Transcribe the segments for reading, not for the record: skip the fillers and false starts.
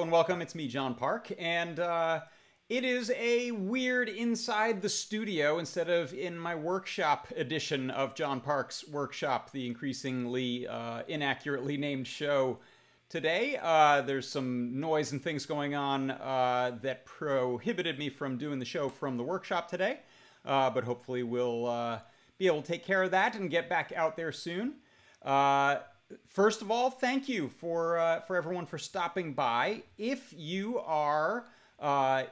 Hello and welcome, it's me, John Park, and it is a weird inside the studio instead of in my workshop edition of John Park's Workshop, the increasingly inaccurately named show today. There's some noise and things going on that prohibited me from doing the show from the workshop today, but hopefully we'll be able to take care of that and get back out there soon. First of all, thank you for everyone for stopping by. If you are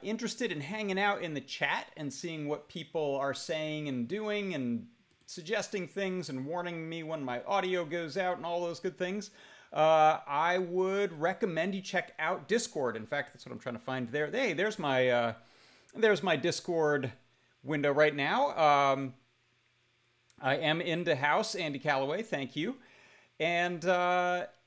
interested in hanging out in the chat and seeing what people are saying and doing and suggesting things and warning me when my audio goes out and all those good things, I would recommend you check out Discord. In fact, that's what I'm trying to find there. Hey, there's my Discord window right now. I am in the house, Andy Calloway, thank you. And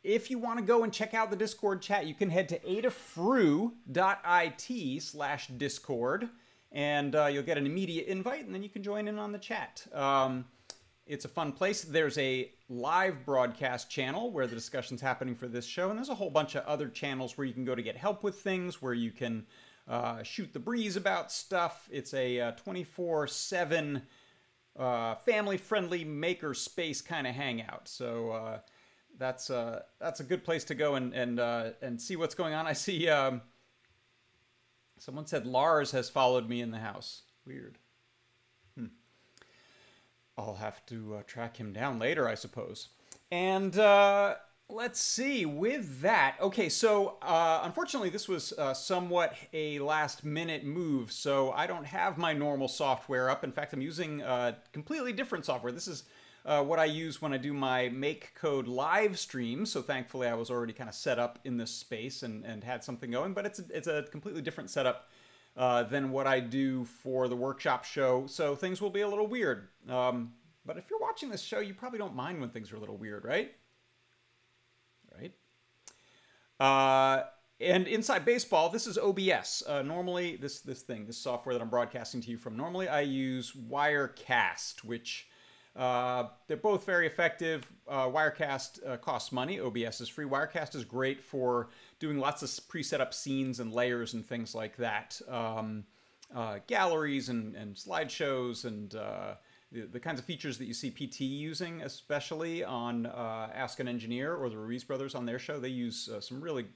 if you want to go and check out the Discord chat, you can head to adafru.it/discord, and you'll get an immediate invite, and then you can join in on the chat. It's a fun place. There's a live broadcast channel where the discussion's happening for this show, and there's a whole bunch of other channels where you can go to get help with things, where you can shoot the breeze about stuff. It's a 24/7 family-friendly maker space kind of hangout, so that's a good place to go and see what's going on. I see someone said Lars has followed me in the house. Weird. I'll have to track him down later, I suppose. And let's see with that. Okay, so unfortunately this was somewhat a last minute move, so I don't have my normal software up. In fact, I'm using completely different software. This is what I use when I do my MakeCode live stream, so thankfully I was already kind of set up in this space and had something going, but it's a completely different setup than what I do for the workshop show, so things will be a little weird. But if you're watching this show, you probably don't mind when things are a little weird, right? Right. And inside baseball, this is OBS. Normally, this software that I'm broadcasting to you from, normally I use Wirecast, which they're both very effective. Wirecast costs money. OBS is free. Wirecast is great for doing lots of pre-set up scenes and layers and things like that. Galleries and slideshows and the kinds of features that you see PT using, especially on Ask an Engineer or the Ruiz brothers on their show. They use some really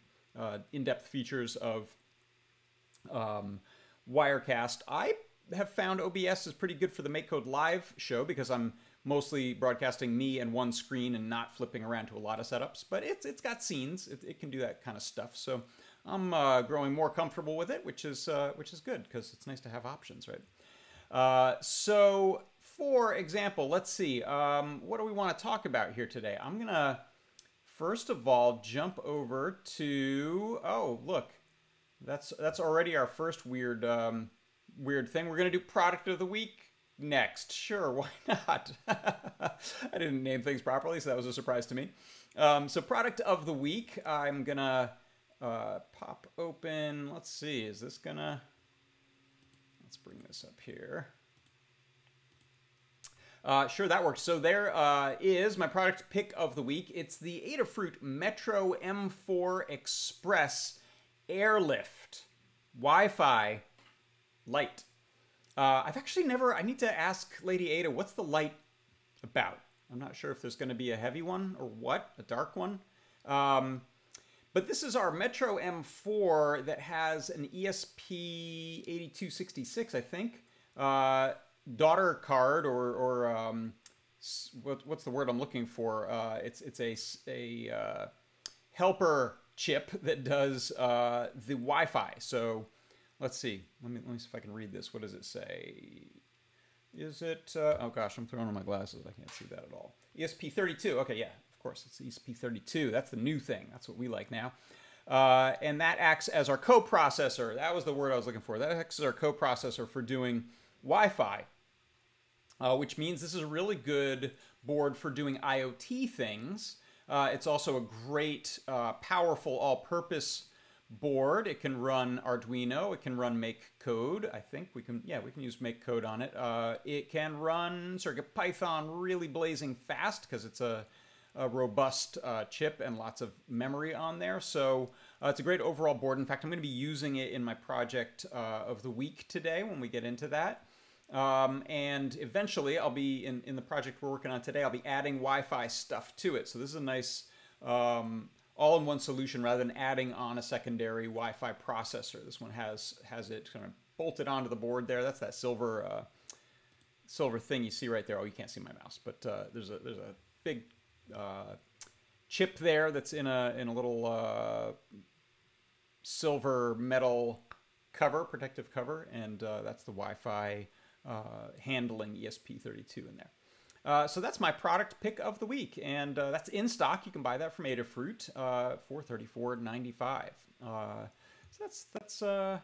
in-depth features of Wirecast. I have found OBS is pretty good for the MakeCode Live show because I'm mostly broadcasting me and one screen and not flipping around to a lot of setups. But it's got scenes. It can do that kind of stuff. So I'm growing more comfortable with it, which is good because it's nice to have options, right? So, for example, let's see, what do we want to talk about here today? I'm going to, first of all, jump over to, oh, look, that's already our first weird, weird thing. We're going to do product of the week next. Sure, why not? I didn't name things properly, so that was a surprise to me. So product of the week, I'm going to pop open, let's see, is this going to, let's bring this up here. Sure, that works. So there is my product pick of the week. It's the Adafruit Metro M4 Express Airlift Wi-Fi light. I've actually never, I need to ask Lady Ada, what's the light about? I'm not sure if there's going to be a heavy one or what, a dark one. But this is our Metro M4 that has an ESP8266, I think. Daughter card what's the word I'm looking for? It's a helper chip that does the Wi-Fi. So let's see. Let me see if I can read this. What does it say? Is it? Oh gosh, I'm throwing on my glasses. I can't see that at all. ESP32. Okay, yeah, of course it's ESP32. That's the new thing. That's what we like now. And that acts as our coprocessor. That was the word I was looking for. That acts as our coprocessor for doing Wi-Fi. Which means this is a really good board for doing IoT things. It's also a great, powerful, all-purpose board. It can run Arduino. It can run MakeCode. I think we can, yeah, we can use MakeCode on it. It can run CircuitPython really blazing fast because it's a robust chip and lots of memory on there. So It's a great overall board. In fact, I'm going to be using it in my project of the week today when we get into that. And eventually I'll be in the project we're working on today, I'll be adding Wi-Fi stuff to it. So this is a nice all-in-one solution rather than adding on a secondary Wi-Fi processor. This one has it kind of bolted onto the board there. That's that silver silver thing you see right there. Oh, you can't see my mouse, but there's a big chip there that's in a little silver metal cover, protective cover, and that's the Wi-Fi handling ESP32 in there. So that's my product pick of the week, and that's in stock. You can buy that from Adafruit for $34.95. So that's a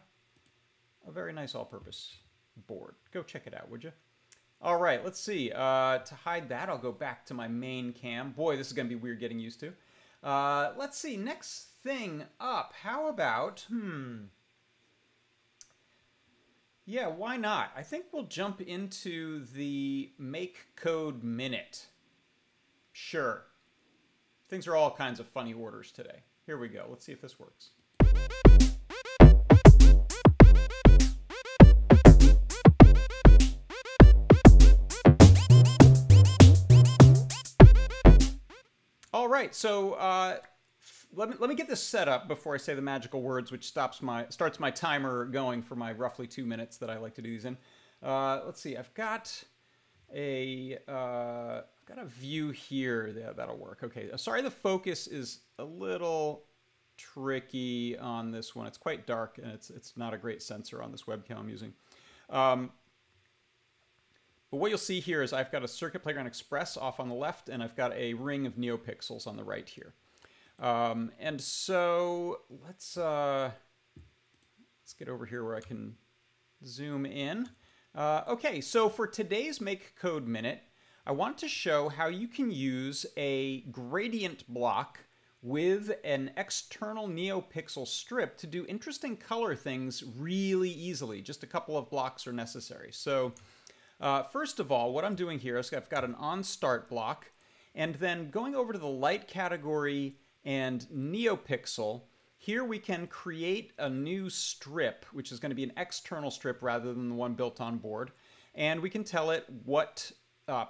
very nice all-purpose board. Go check it out, would you? All right, let's see. To hide that, I'll go back to my main cam. Boy, this is going to be weird getting used to. Let's see. Next thing up, how about... Yeah, why not? I think we'll jump into the MakeCode Minute. Sure. Things are all kinds of funny orders today. Here we go. Let's see if this works. All right, so let me get this set up before I say the magical words, which starts my timer going for my roughly 2 minutes that I like to do these in. Let's see, I've got a view here. Yeah, that'll work. Okay, sorry, the focus is a little tricky on this one. It's quite dark, and it's not a great sensor on this webcam I'm using. But what you'll see here is I've got a Circuit Playground Express off on the left, and I've got a ring of NeoPixels on the right here. And so let's get over here where I can zoom in. Okay, so for today's MakeCode Minute, I want to show how you can use a gradient block with an external NeoPixel strip to do interesting color things really easily. Just a couple of blocks are necessary. So first of all, what I'm doing here is I've got an onStart block, and then going over to the light category and NeoPixel, here we can create a new strip, which is going to be an external strip rather than the one built on board. And we can tell it what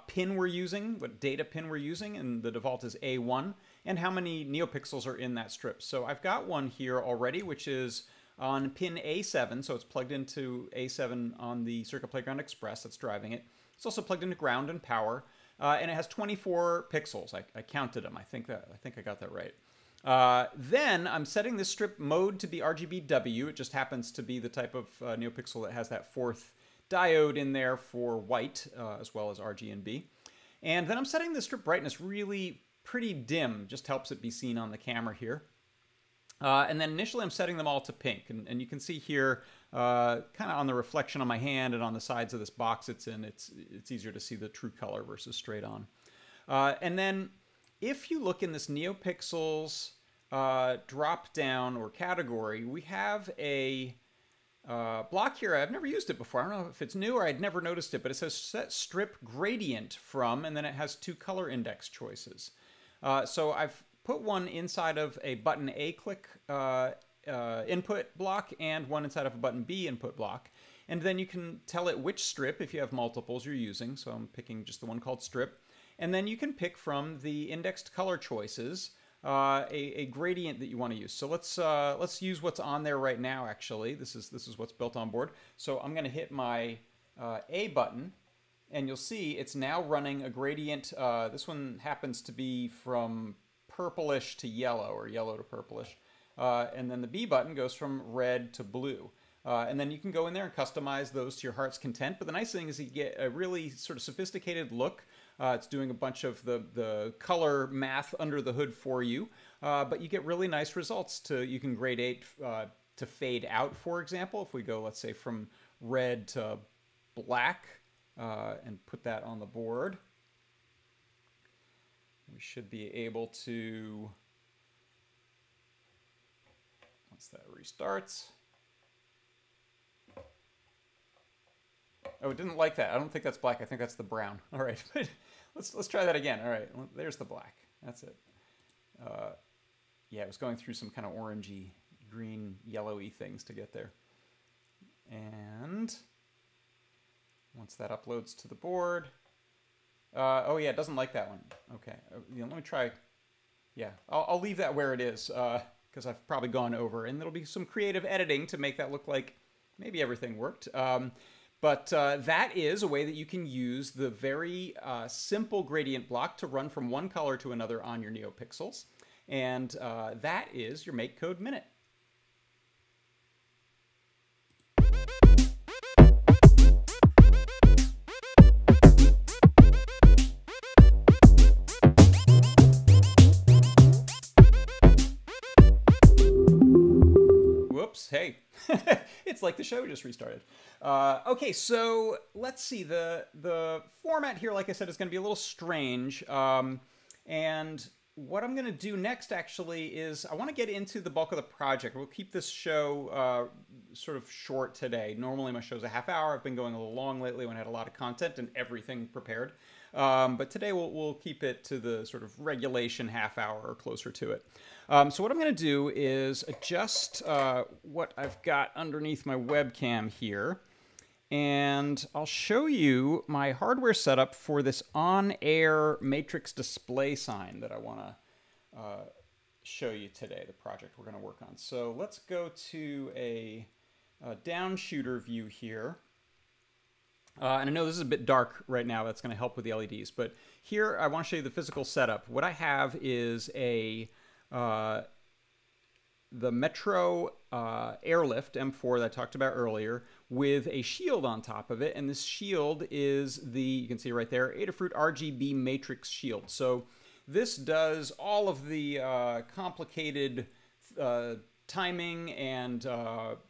pin we're using, what data pin we're using, and the default is A1, and how many NeoPixels are in that strip. So I've got one here already, which is on pin A7, so it's plugged into A7 on the Circuit Playground Express that's driving it. It's also plugged into ground and power. And it has 24 pixels. I counted them. I think I got that right. Then I'm setting this strip mode to be RGBW. It just happens to be the type of NeoPixel that has that fourth diode in there for white, as well as RG and B. And then I'm setting the strip brightness really pretty dim. Just helps it be seen on the camera here. And then initially I'm setting them all to pink. And you can see here, kind of on the reflection on my hand and on the sides of this box it's in, it's easier to see the true color versus straight on. And then if you look in this NeoPixels drop down or category, we have a block here. I've never used it before. I don't know if it's new or I'd never noticed it, but it says set strip gradient from, and then it has two color index choices. So I've put one inside of a button A click input block and one inside of a button B input block. And then you can tell it which strip, if you have multiples, you're using. So I'm picking just the one called strip. And then you can pick from the indexed color choices a gradient that you want to use. So let's use what's on there right now, actually. This is what's built on board. So I'm going to hit my A button. And you'll see it's now running a gradient. This one happens to be from purplish to yellow, or yellow to purplish. And then the B button goes from red to blue. And then you can go in there and customize those to your heart's content. But the nice thing is you get a really sort of sophisticated look. It's doing a bunch of the color math under the hood for you. But you get really nice results. You can gradate to fade out, for example. If we go, let's say, from red to black and put that on the board, we should be able to... Once that restarts. Oh, it didn't like that. I don't think that's black. I think that's the brown. All right, let's try that again. All right, there's the black. That's it. yeah, it was going through some kind of orangey, green, yellowy things to get there. And once that uploads to the board, oh yeah, it doesn't like that one. Okay, let me try. Yeah, I'll leave that where it is because I've probably gone over, and there'll be some creative editing to make that look like maybe everything worked. But that is a way that you can use the very simple gradient block to run from one color to another on your NeoPixels. And that is your MakeCode Minute. Whoops, hey. It's like the show just restarted. Okay, so let's see. The format here, like I said, is going to be a little strange. And what I'm going to do next, actually, is I want to get into the bulk of the project. We'll keep this show sort of short today. Normally, my show's a half hour. I've been going a little long lately when I had a lot of content and everything prepared. But today, we'll keep it to the sort of regulation half hour or closer to it. So what I'm going to do is adjust what I've got underneath my webcam here. And I'll show you my hardware setup for this on-air matrix display sign that I want to show you today, the project we're going to work on. So let's go to a downshooter view here. And I know this is a bit dark right now. That's going to help with the LEDs. But here I want to show you the physical setup. What I have is the Metro Airlift M4 that I talked about earlier with a shield on top of it. And this shield is the, you can see right there, Adafruit RGB matrix shield. So this does all of the complicated timing and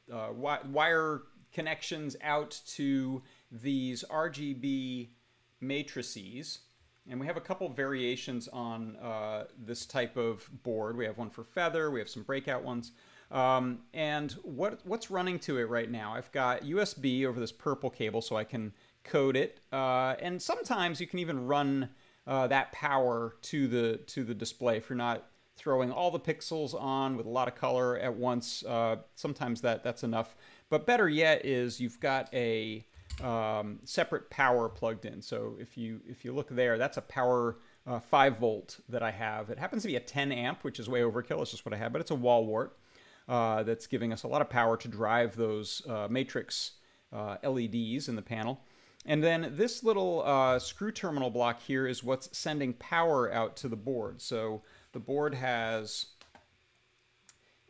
wire connections out to these RGB matrices. And we have a couple variations on this type of board. We have one for feather. We have some breakout ones. And what's running to it right now? I've got USB over this purple cable so I can code it. And sometimes you can even run that power to the display if you're not throwing all the pixels on with a lot of color at once. Sometimes that's enough. But better yet is you've got a separate power plugged in. So if you look there, that's a power 5-volt that I have. It happens to be a 10-amp, which is way overkill. It's just what I have, but it's a wall wart that's giving us a lot of power to drive those matrix LEDs in the panel. And then this little screw terminal block here is what's sending power out to the board. So the board has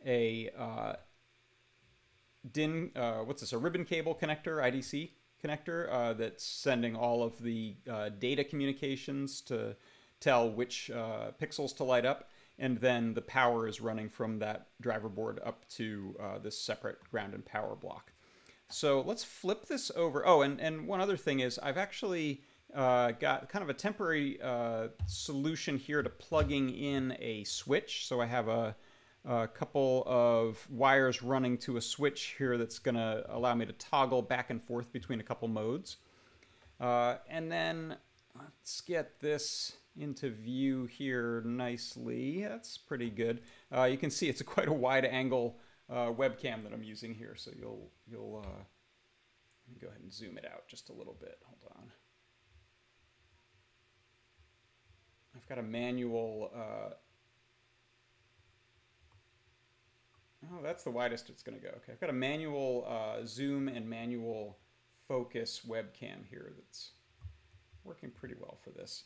a a ribbon cable connector, IDC connector, that's sending all of the data communications to tell which pixels to light up, and then the power is running from that driver board up to this separate ground and power block. So let's flip this over. Oh, and one other thing is I've actually got kind of a temporary solution here to plugging in a switch. So I have a couple of wires running to a switch here that's going to allow me to toggle back and forth between a couple modes. And then let's get this into view here nicely. That's pretty good. You can see it's quite a wide angle webcam that I'm using here. So let me go ahead and zoom it out just a little bit. Hold on. I've got a manual. Oh, that's the widest it's going to go. Okay, I've got a manual zoom and manual focus webcam here that's working pretty well for this.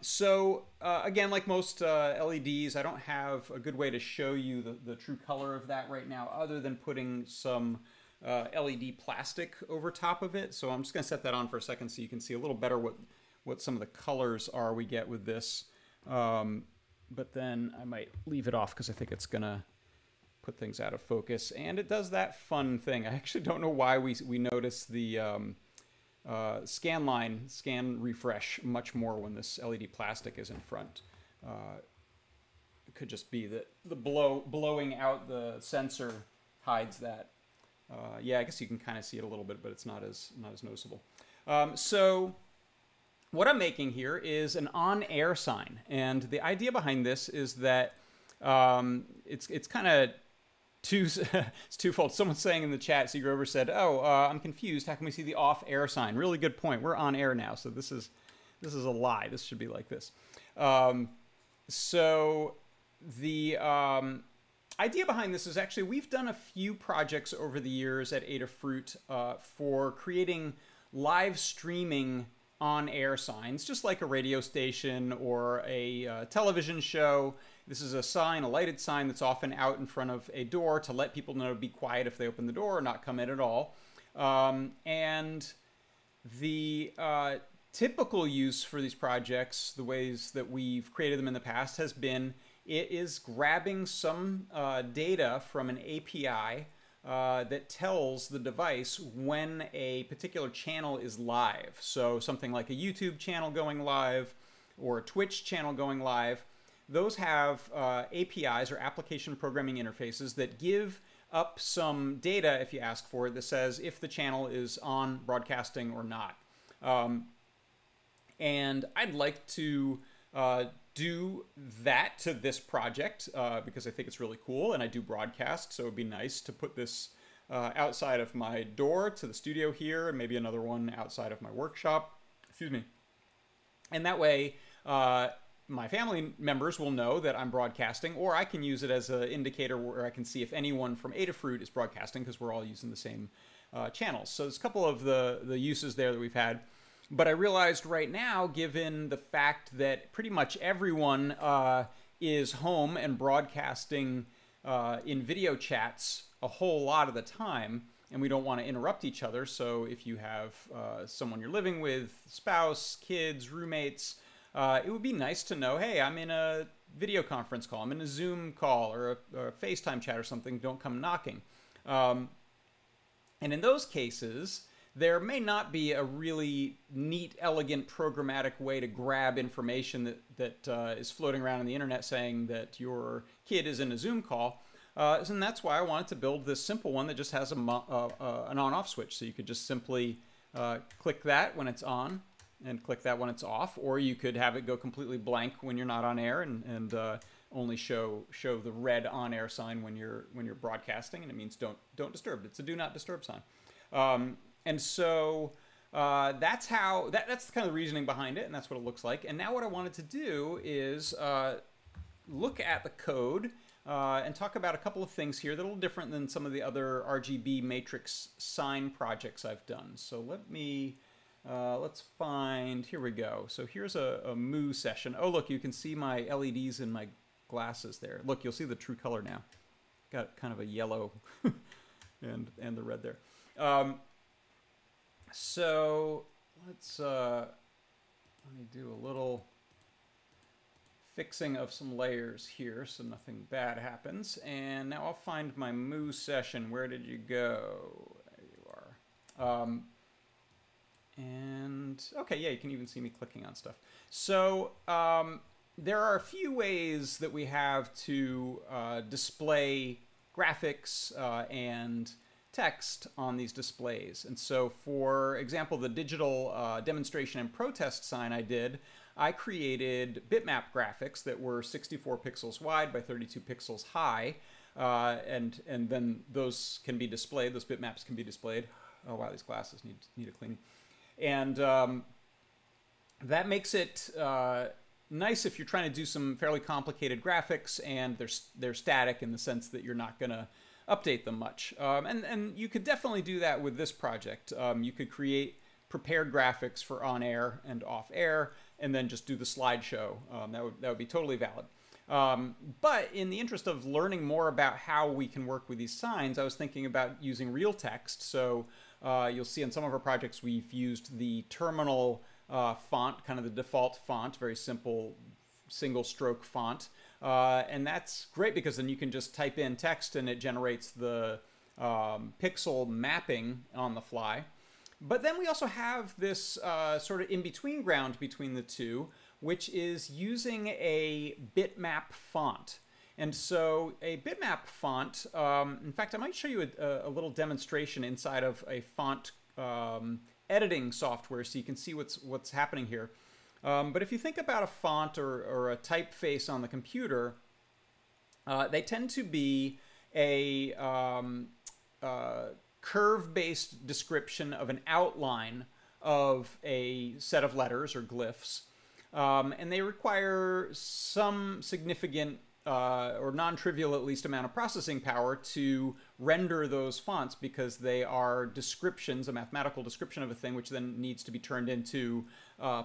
So again, like most LEDs, I don't have a good way to show you the true color of that right now other than putting some LED plastic over top of it. So I'm just going to set that on for a second so you can see a little better what some of the colors are we get with this. But then I might leave it off because I think it's going to put things out of focus, and it does that fun thing. I actually don't know why we notice the scan refresh much more when this LED plastic is in front. It could just be that the blowing out the sensor hides that. Yeah, I guess you can kind of see it a little bit, but it's not as noticeable. So what I'm making here is an on-air sign, and the idea behind this is that It's kind of it's twofold. Someone's saying in the chat, Seeger Over said, "Oh, I'm confused. How can we see the off air sign?" Really good point. We're on air now, so this is a lie. This should be like this. So the idea behind this is actually we've done a few projects over the years at Adafruit for creating live streaming on air signs, just like a radio station or a television show. This is a sign, a lighted sign that's often out in front of a door to let people know to be quiet if they open the door or not come in at all. And the typical use for these projects, the ways that we've created them in the past, has been it is grabbing some data from an API that tells the device when a particular channel is live. So something like a YouTube channel going live or a Twitch channel going live. Those have APIs or application programming interfaces that give up some data, if you ask for it, that says if the channel is on broadcasting or not. And I'd like to do that to this project because I think it's really cool and I do broadcast, so it'd be nice to put this outside of my door to the studio here and maybe another one outside of my workshop. Excuse me. And that way my family members will know that I'm broadcasting, or I can use it as an indicator where I can see if anyone from Adafruit is broadcasting because we're all using the same channels. So there's a couple of the uses there that we've had. But I realized right now, given the fact that pretty much everyone is home and broadcasting in video chats a whole lot of the time, and we don't want to interrupt each other. So if you have someone you're living with, spouse, kids, roommates, it would be nice to know, hey, I'm in a video conference call, I'm in a Zoom call or a FaceTime chat or something, don't come knocking. And in those cases, there may not be a really neat, elegant, programmatic way to grab information that is floating around on the internet saying that your kid is in a Zoom call. And that's why I wanted to build this simple one that just has an on-off switch. So you could just simply click that when it's on and click that when it's off. Or you could have it go completely blank when you're not on air and only show the red on-air sign when you're broadcasting. And it means don't disturb. It's a do not disturb sign. And so that's kind of the reasoning behind it, and that's what it looks like. And now what I wanted to do is look at the code and talk about a couple of things here that are a little different than some of the other RGB matrix sign projects I've done. So let's find, here we go. So here's a Moo session. Oh, look, you can see my LEDs in my glasses there. Look, you'll see the true color now. Got kind of a yellow and the red there. So let's let me do a little fixing of some layers here so nothing bad happens. And now I'll find my Moo session. Where did you go? There you are. And okay, yeah, you can even see me clicking on stuff. So there are a few ways that we have to display graphics and text on these displays. And so, for example, the digital demonstration and protest sign I did, I created bitmap graphics that were 64 pixels wide by 32 pixels high. And then those can be displayed, those bitmaps can be displayed. Oh wow, these glasses need a cleaning. And that makes it nice if you're trying to do some fairly complicated graphics and they're static in the sense that you're not gonna update them much. And you could definitely do that with this project. You could create prepared graphics for on air and off air, and then just do the slideshow. That would be totally valid. But in the interest of learning more about how we can work with these signs, I was thinking about using real text. So you'll see in some of our projects, we've used the terminal font, kind of the default font, very simple single stroke font. And that's great because then you can just type in text and it generates the pixel mapping on the fly. But then we also have this sort of in-between ground between the two, which is using a bitmap font. And so a bitmap font, in fact, I might show you a little demonstration inside of a font editing software so you can see what's happening here. But if you think about a font or a typeface on the computer, They tend to be a curve-based description of an outline of a set of letters or glyphs, and they require some significant or non-trivial, at least, amount of processing power to render those fonts, because they are descriptions, a mathematical description of a thing, which then needs to be turned into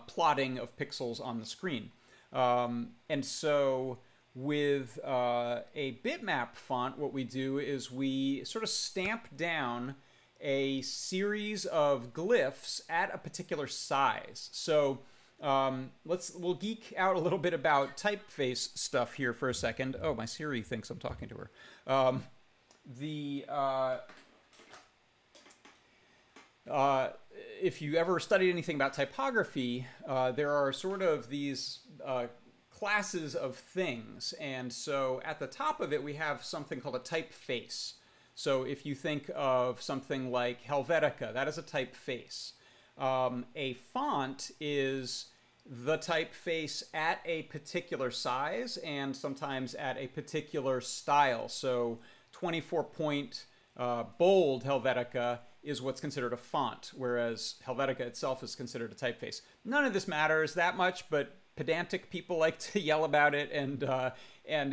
plotting of pixels on the screen. And so with a bitmap font, what we do is we sort of stamp down a series of glyphs at a particular size. So we'll geek out a little bit about typeface stuff here for a second. Oh, my Siri thinks I'm talking to her. If you ever studied anything about typography, there are sort of these classes of things. And so at the top of it, we have something called a typeface. So if you think of something like Helvetica, that is a typeface. A font is the typeface at a particular size and sometimes at a particular style. So 24-point bold Helvetica is what's considered a font, whereas Helvetica itself is considered a typeface. None of this matters that much, but pedantic people like to yell about it, and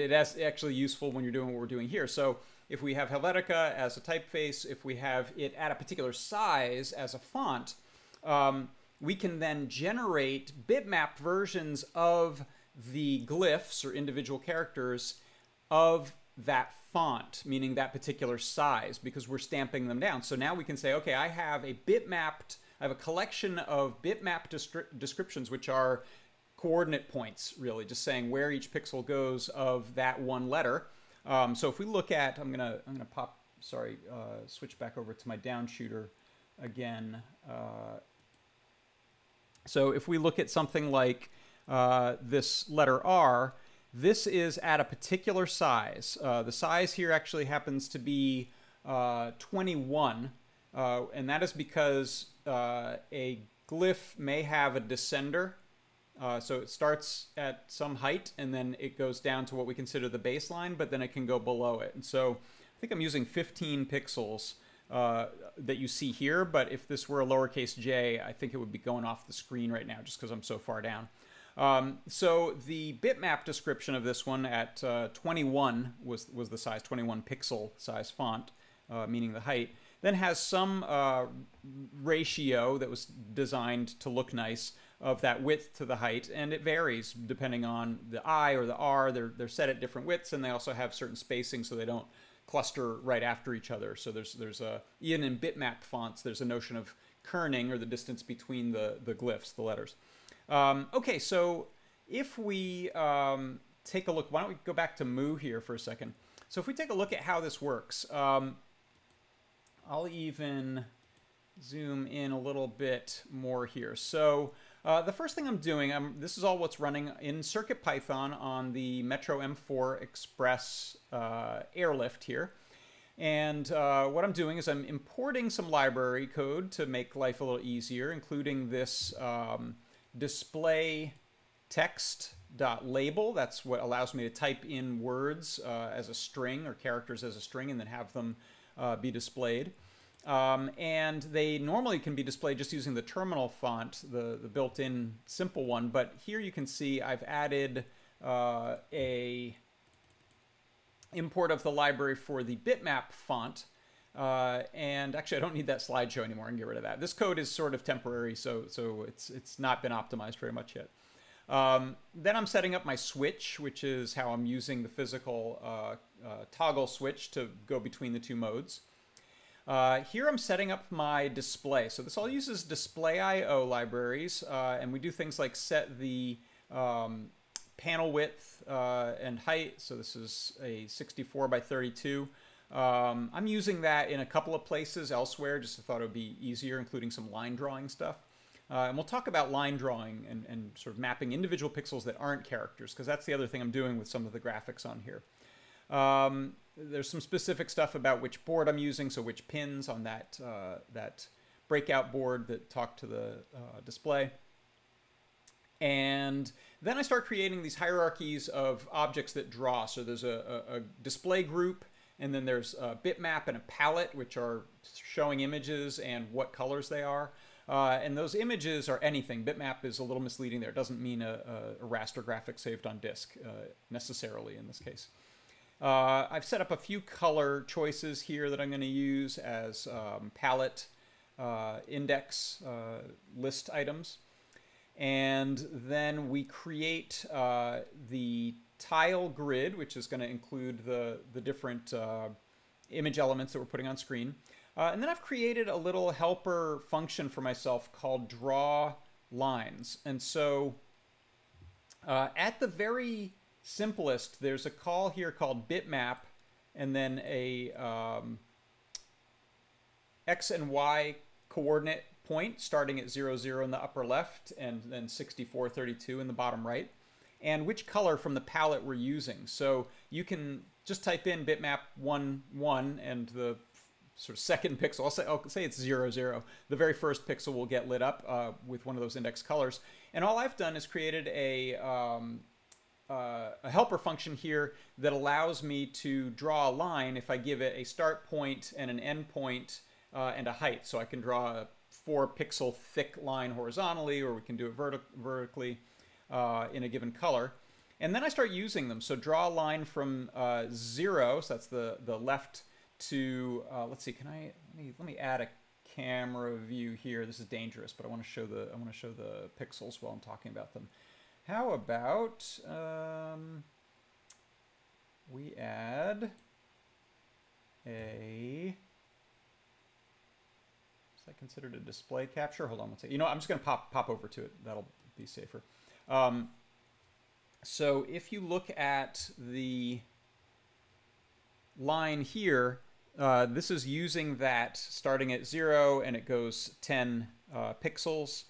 it is actually useful when you're doing what we're doing here. So if we have Helvetica as a typeface, if we have it at a particular size as a font, we can then generate bitmap versions of the glyphs or individual characters of that font, meaning that particular size, because we're stamping them down. So now we can say, okay, I have a bitmapped, I have a collection of bitmap descriptions, which are coordinate points, really, just saying where each pixel goes of that one letter. So if we look at, I'm gonna pop, sorry, switch back over to my down shooter again. So if we look at something like this letter R, this is at a particular size. The size here actually happens to be 21, and that is because a glyph may have a descender. So it starts at some height, and then it goes down to what we consider the baseline, but then it can go below it. And so I think I'm using 15 pixels that you see here, but if this were a lowercase j, I think it would be going off the screen right now just because I'm so far down. So the bitmap description of this one at 21 was the size, 21 pixel size font, meaning the height, then has some ratio that was designed to look nice of that width to the height, and it varies depending on the I or the R. They're set at different widths, and they also have certain spacing so they don't cluster right after each other. So there's a, even in bitmap fonts, there's a notion of kerning, or the distance between the glyphs, the letters. Okay, so if we take a look, why don't we go back to Moo here for a second. So if we take a look at how this works, I'll even zoom in a little bit more here. So the first thing I'm doing, this is all what's running in CircuitPython on the Metro M4 Express Airlift here. And what I'm doing is I'm importing some library code to make life a little easier, including this display text.label. That's what allows me to type in words as a string, or characters as a string, and then have them be displayed. And they normally can be displayed just using the terminal font, the built-in simple one. But here you can see I've added a import of the library for the bitmap font. And actually, I don't need that slideshow anymore. I can get rid of that. This code is sort of temporary, so it's not been optimized very much yet. Then I'm setting up my switch, which is how I'm using the physical toggle switch to go between the two modes. Here I'm setting up my display. So this all uses display IO libraries, and we do things like set the panel width and height. So this is a 64 by 32. I'm using that in a couple of places elsewhere, just thought it would be easier, including some line drawing stuff. And we'll talk about line drawing and sort of mapping individual pixels that aren't characters, because that's the other thing I'm doing with some of the graphics on here. There's some specific stuff about which board I'm using, so which pins on that that breakout board that talk to the display. And then I start creating these hierarchies of objects that draw. So there's a display group, and then there's a bitmap and a palette, which are showing images and what colors they are. And those images are anything. Bitmap is a little misleading there. It doesn't mean a raster graphic saved on disk necessarily in this case. I've set up a few color choices here that I'm going to use as palette index list items. And then we create the tile grid, which is going to include the different image elements that we're putting on screen. And then I've created a little helper function for myself called draw lines. And so at the very simplest, there's a call here called bitmap, and then a X and Y coordinate point starting at 0, 0 in the upper left, and then 64, 32 in the bottom right, and which color from the palette we're using. So you can just type in bitmap 1, 1 and the sort of second pixel, I'll say it's 0, 0. The very first pixel will get lit up with one of those index colors. And all I've done is created a helper function here that allows me to draw a line if I give it a start point and an end point and a height. So I can draw a 4-pixel thick line horizontally, or we can do it vertically in a given color. And then I start using them. So draw a line from 0, so that's the left, to let's see, let me add a camera view here. This is dangerous, but I want to show the pixels while I'm talking about them. How about we add a, is that considered a display capture? Hold on one second. You know what, I'm just going to pop over to it. That'll be safer. So if you look at the line here, this is using that starting at 0, and it goes 10 pixels,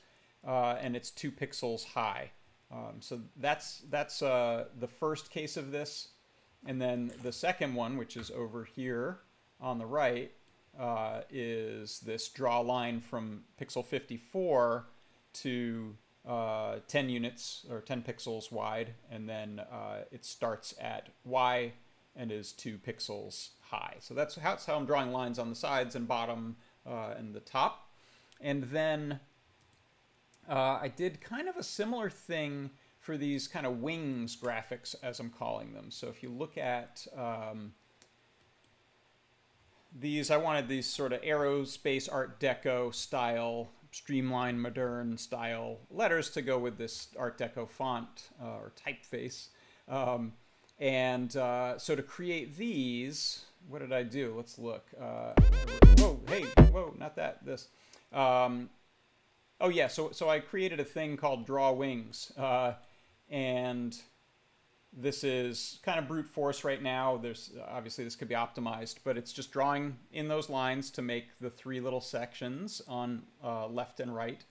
and it's 2 pixels high. So that's the first case of this. And then the second one, which is over here on the right, is this draw line from pixel 54 to 10 units or 10 pixels wide, and then it starts at Y and is 2 pixels high. So that's how I'm drawing lines on the sides and bottom and the top. And then I did kind of a similar thing for these kind of wings graphics, as I'm calling them. So if you look at these, I wanted these sort of aerospace Art Deco style, streamlined modern style letters to go with this Art Deco font or typeface. So to create these, what did I do? Let's look. Oh, hey, whoa, not that, this. Oh yeah, so I created a thing called Draw Wings, and this is kind of brute force right now. There's obviously, this could be optimized, but it's just drawing in those lines to make the 3 little sections on left and right.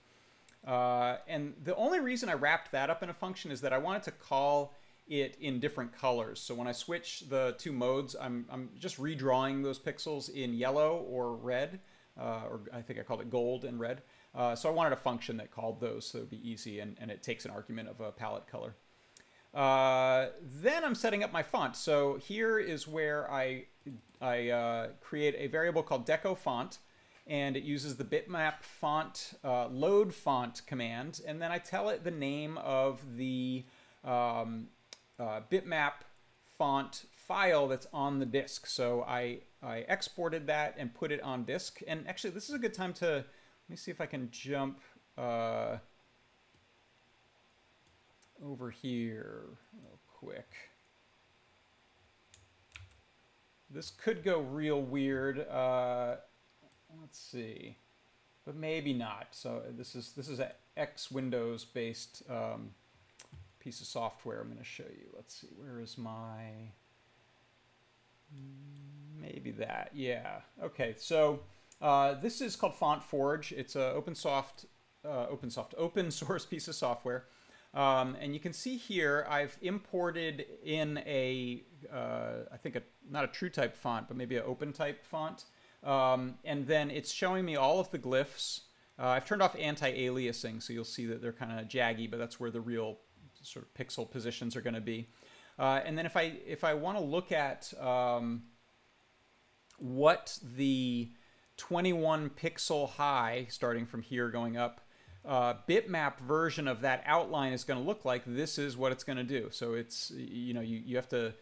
And the only reason I wrapped that up in a function is that I wanted to call it in different colors. So when I switch the 2 modes, I'm just redrawing those pixels in yellow or red, or I think I called it gold and red. So I wanted a function that called those, so it would be easy, and it takes an argument of a palette color. Then I'm setting up my font. So here is where I create a variable called deco font, and it uses the bitmap font load font command, and then I tell it the name of the bitmap font file that's on the disk. So I exported that and put it on disk. And actually, this is a good time to... Let me see if I can jump over here real quick. This could go real weird. Let's see, but maybe not. So this is an X Windows based piece of software I'm going to show you. Let's see, where is my... Maybe that. Yeah. Okay. So. This is called FontForge. It's an open source piece of software. And you can see here, I've imported in a, I think not a true type font, but maybe an open type font. And then it's showing me all of the glyphs I've turned off anti-aliasing, so you'll see that they're kind of jaggy, but that's where the real sort of pixel positions are going to be. And then if I want to look at what the 21 pixel high, starting from here going up, bitmap version of that outline is going to look like, this is what it's going to do. So it's, you know, you have to,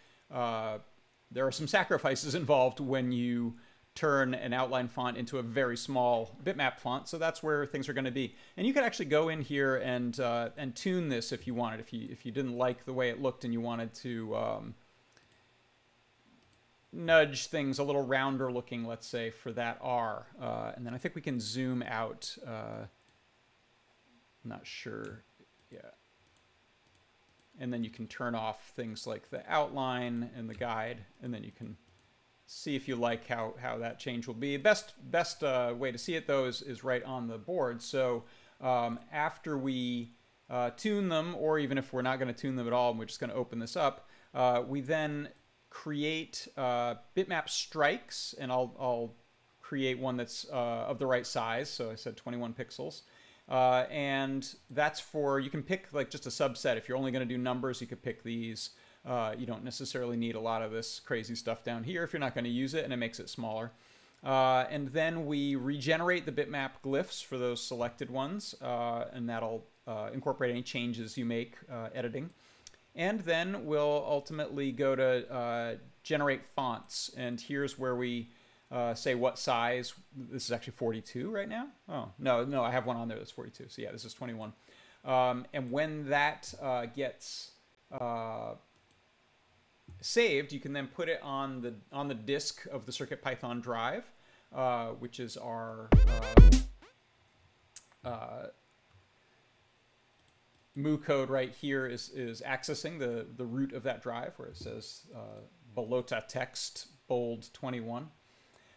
there are some sacrifices involved when you turn an outline font into a very small bitmap font. So that's where things are going to be. And you could actually go in here and tune this if you wanted. If you didn't like the way it looked and you wanted to nudge things a little rounder looking, let's say, for that R. And then I think we can zoom out. Not sure. Yeah. And then you can turn off things like the outline and the guide, and then you can see if you like how that change will be. Best way to see it, though, is right on the board. So after we tune them, or even if we're not going to tune them at all and we're just going to open this up, we then create bitmap strikes, and I'll create one that's of the right size. So I said 21 pixels. And that's for, you can pick like just a subset. If you're only going to do numbers, you could pick these. You don't necessarily need a lot of this crazy stuff down here if you're not going to use it, and it makes it smaller. And then we regenerate the bitmap glyphs for those selected ones, and that'll incorporate any changes you make editing. And then we'll ultimately go to generate fonts, and here's where we say what size. This is actually 42 right now. Oh, no, I have one on there that's 42. So yeah, this is 21. And when that gets saved, you can then put it on the disk of the CircuitPython drive, which is our Moo code right here is accessing the root of that drive, where it says Belota Text bold 21.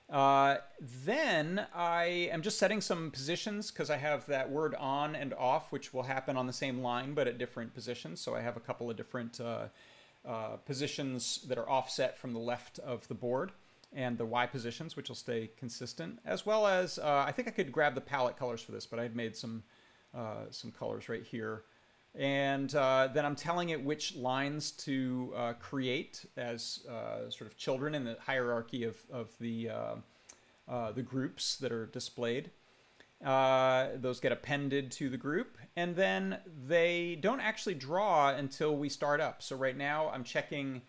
Then I am just setting some positions, because I have that word on and off, which will happen on the same line but at different positions. So I have a couple of different positions that are offset from the left of the board, and the Y positions, which will stay consistent, as well as I think I could grab the palette colors for this, but I had made some colors right here. And then I'm telling it which lines to create as sort of children in the hierarchy of the groups that are displayed. Those get appended to the group, and then they don't actually draw until we start up. So right now I'm checking,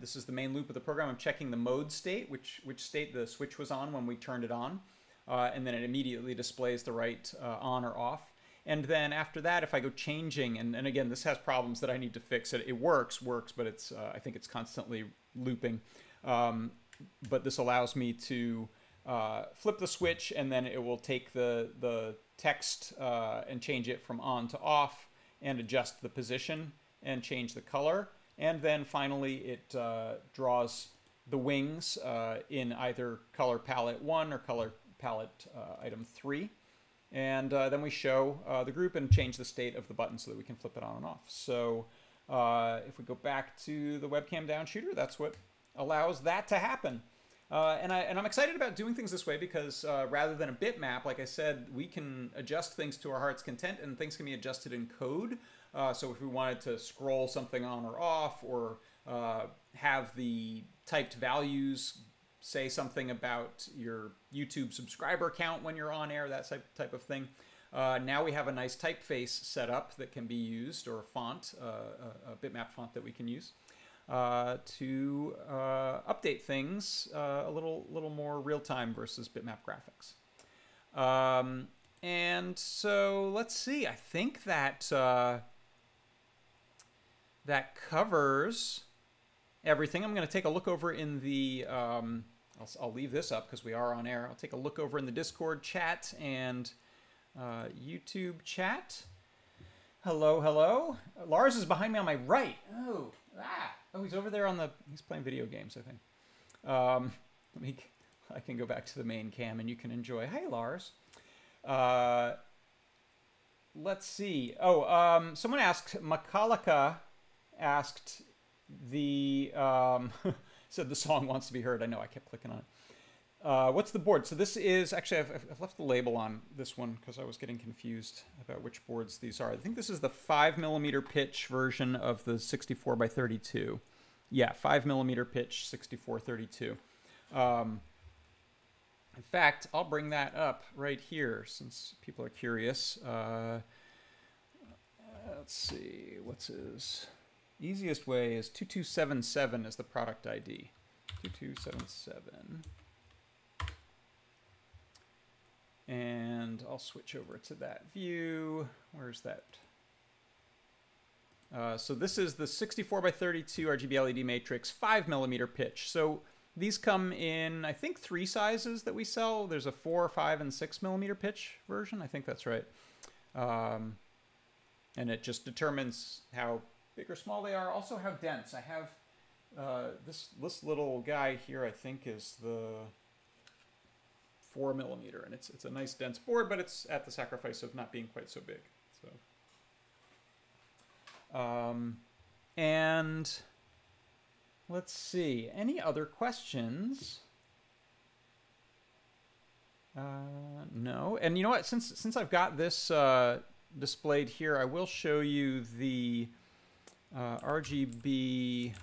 this is the main loop of the program, I'm checking the mode state, which state the switch was on when we turned it on, and then it immediately displays the right on or off. And then after that, if I go changing, and again, this has problems that I need to fix. It works, but it's I think it's constantly looping. But this allows me to flip the switch, and then it will take the text and change it from on to off, and adjust the position and change the color. And then finally, it draws the wings in either color palette 1 or color palette item 3. And then we show the group and change the state of the button so that we can flip it on and off. So if we go back to the webcam down shooter, that's what allows that to happen. And I'm excited about doing things this way, because rather than a bitmap, like I said, we can adjust things to our heart's content, and things can be adjusted in code. So if we wanted to scroll something on or off, or have the typed values say something about your YouTube subscriber count when you're on air, that type of thing. Now we have a nice typeface set up that can be used, or a font, a bitmap font that we can use to update things a little more real-time versus bitmap graphics. And so let's see. I think that that covers everything. I'm going to take a look over in the... I'll leave this up because we are on air. I'll take a look over in the Discord chat and YouTube chat. Hello, hello. Lars is behind me on my right. Oh, ah. Oh, he's over there on the... He's playing video games, I think. I can go back to the main cam and you can enjoy. Hey, Lars. Let's see. Oh, someone asked... Macalica asked... The said the song wants to be heard. I know I kept clicking on it. What's the board? So this is, actually, I've left the label on this one because I was getting confused about which boards these are. I think this is the 5mm pitch version of the 64x32. Yeah, 5mm pitch, 64x32. In fact, I'll bring that up right here since people are curious. Let's see, what's his? Easiest way is 2277 is the product ID. 2277. And I'll switch over to that view. Where's that? So this is the 64x32 RGB LED matrix, 5mm pitch. So these come in, I think, 3 sizes that we sell. There's a 4, 5, and 6mm pitch version. I think that's right. And it just determines how big or small they are. Also how dense. I have this little guy here, I think, is the 4mm, and it's a nice dense board, but it's at the sacrifice of not being quite so big. So, and let's see, any other questions? No, and you know what? Since I've got this displayed here, I will show you the RGB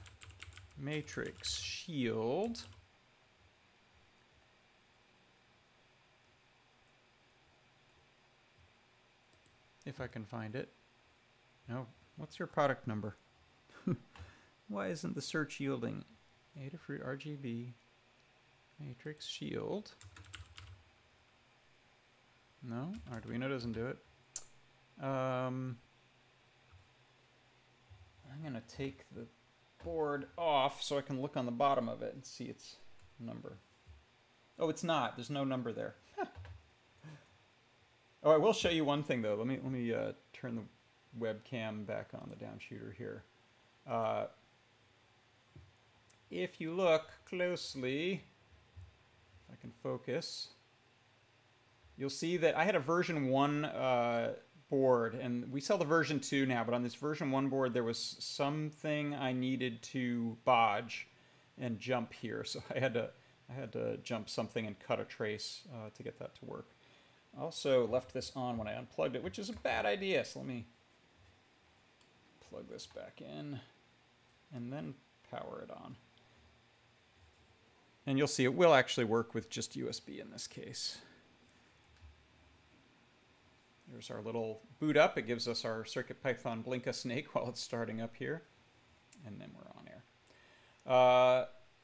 matrix shield. If I can find it. No, what's your product number? Why isn't the search yielding? Adafruit RGB matrix shield. No, Arduino doesn't do it. I'm gonna take the board off so I can look on the bottom of it and see its number. Oh, it's not, there's no number there. Oh, I will show you one thing though. Let me turn the webcam back on, the down shooter here. If you look closely, if I can focus, you'll see that I had a version 1 board, and we sell the version 2 now. But on this version 1 board, there was something I needed to bodge and jump here, so I had to jump something and cut a trace to get that to work. Also left this on when I unplugged it, which is a bad idea. So let me plug this back in and then power it on. And you'll see it will actually work with just USB in this case. There's our little boot up. It gives us our CircuitPython blink a snake while it's starting up here. And then we're on air.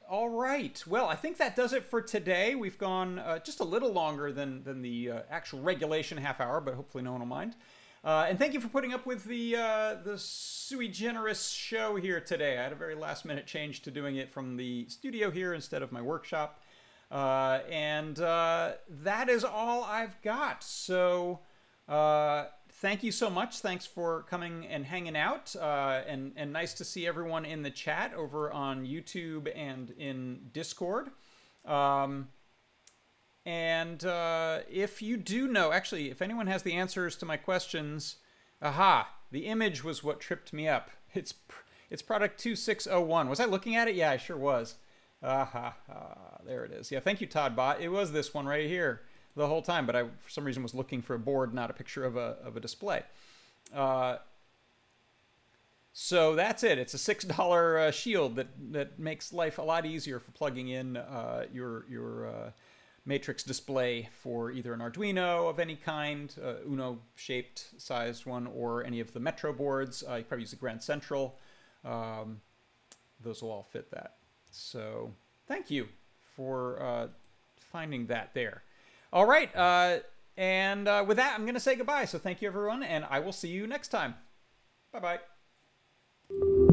All right. Well, I think that does it for today. We've gone just a little longer than the actual regulation half hour, but hopefully no one will mind. And thank you for putting up with the sui generis show here today. I had a very last minute change to doing it from the studio here instead of my workshop. And that is all I've got. So thank you so much. Thanks for coming and hanging out. And nice to see everyone in the chat over on YouTube and in Discord. And if you do know, actually, if anyone has the answers to my questions, aha, the image was what tripped me up. It's product 2601. Was I looking at it? Yeah, I sure was. Aha, there it is. Yeah, thank you, Todd Bot. It was this one right here the whole time, but I, for some reason, was looking for a board, not a picture of a display. So that's it. It's a $6 shield that makes life a lot easier for plugging in your matrix display for either an Arduino of any kind, Uno-shaped sized one, or any of the Metro boards. You probably use the Grand Central. Those will all fit that. So thank you for finding that there. All right, and with that, I'm going to say goodbye. So thank you, everyone, and I will see you next time. Bye-bye.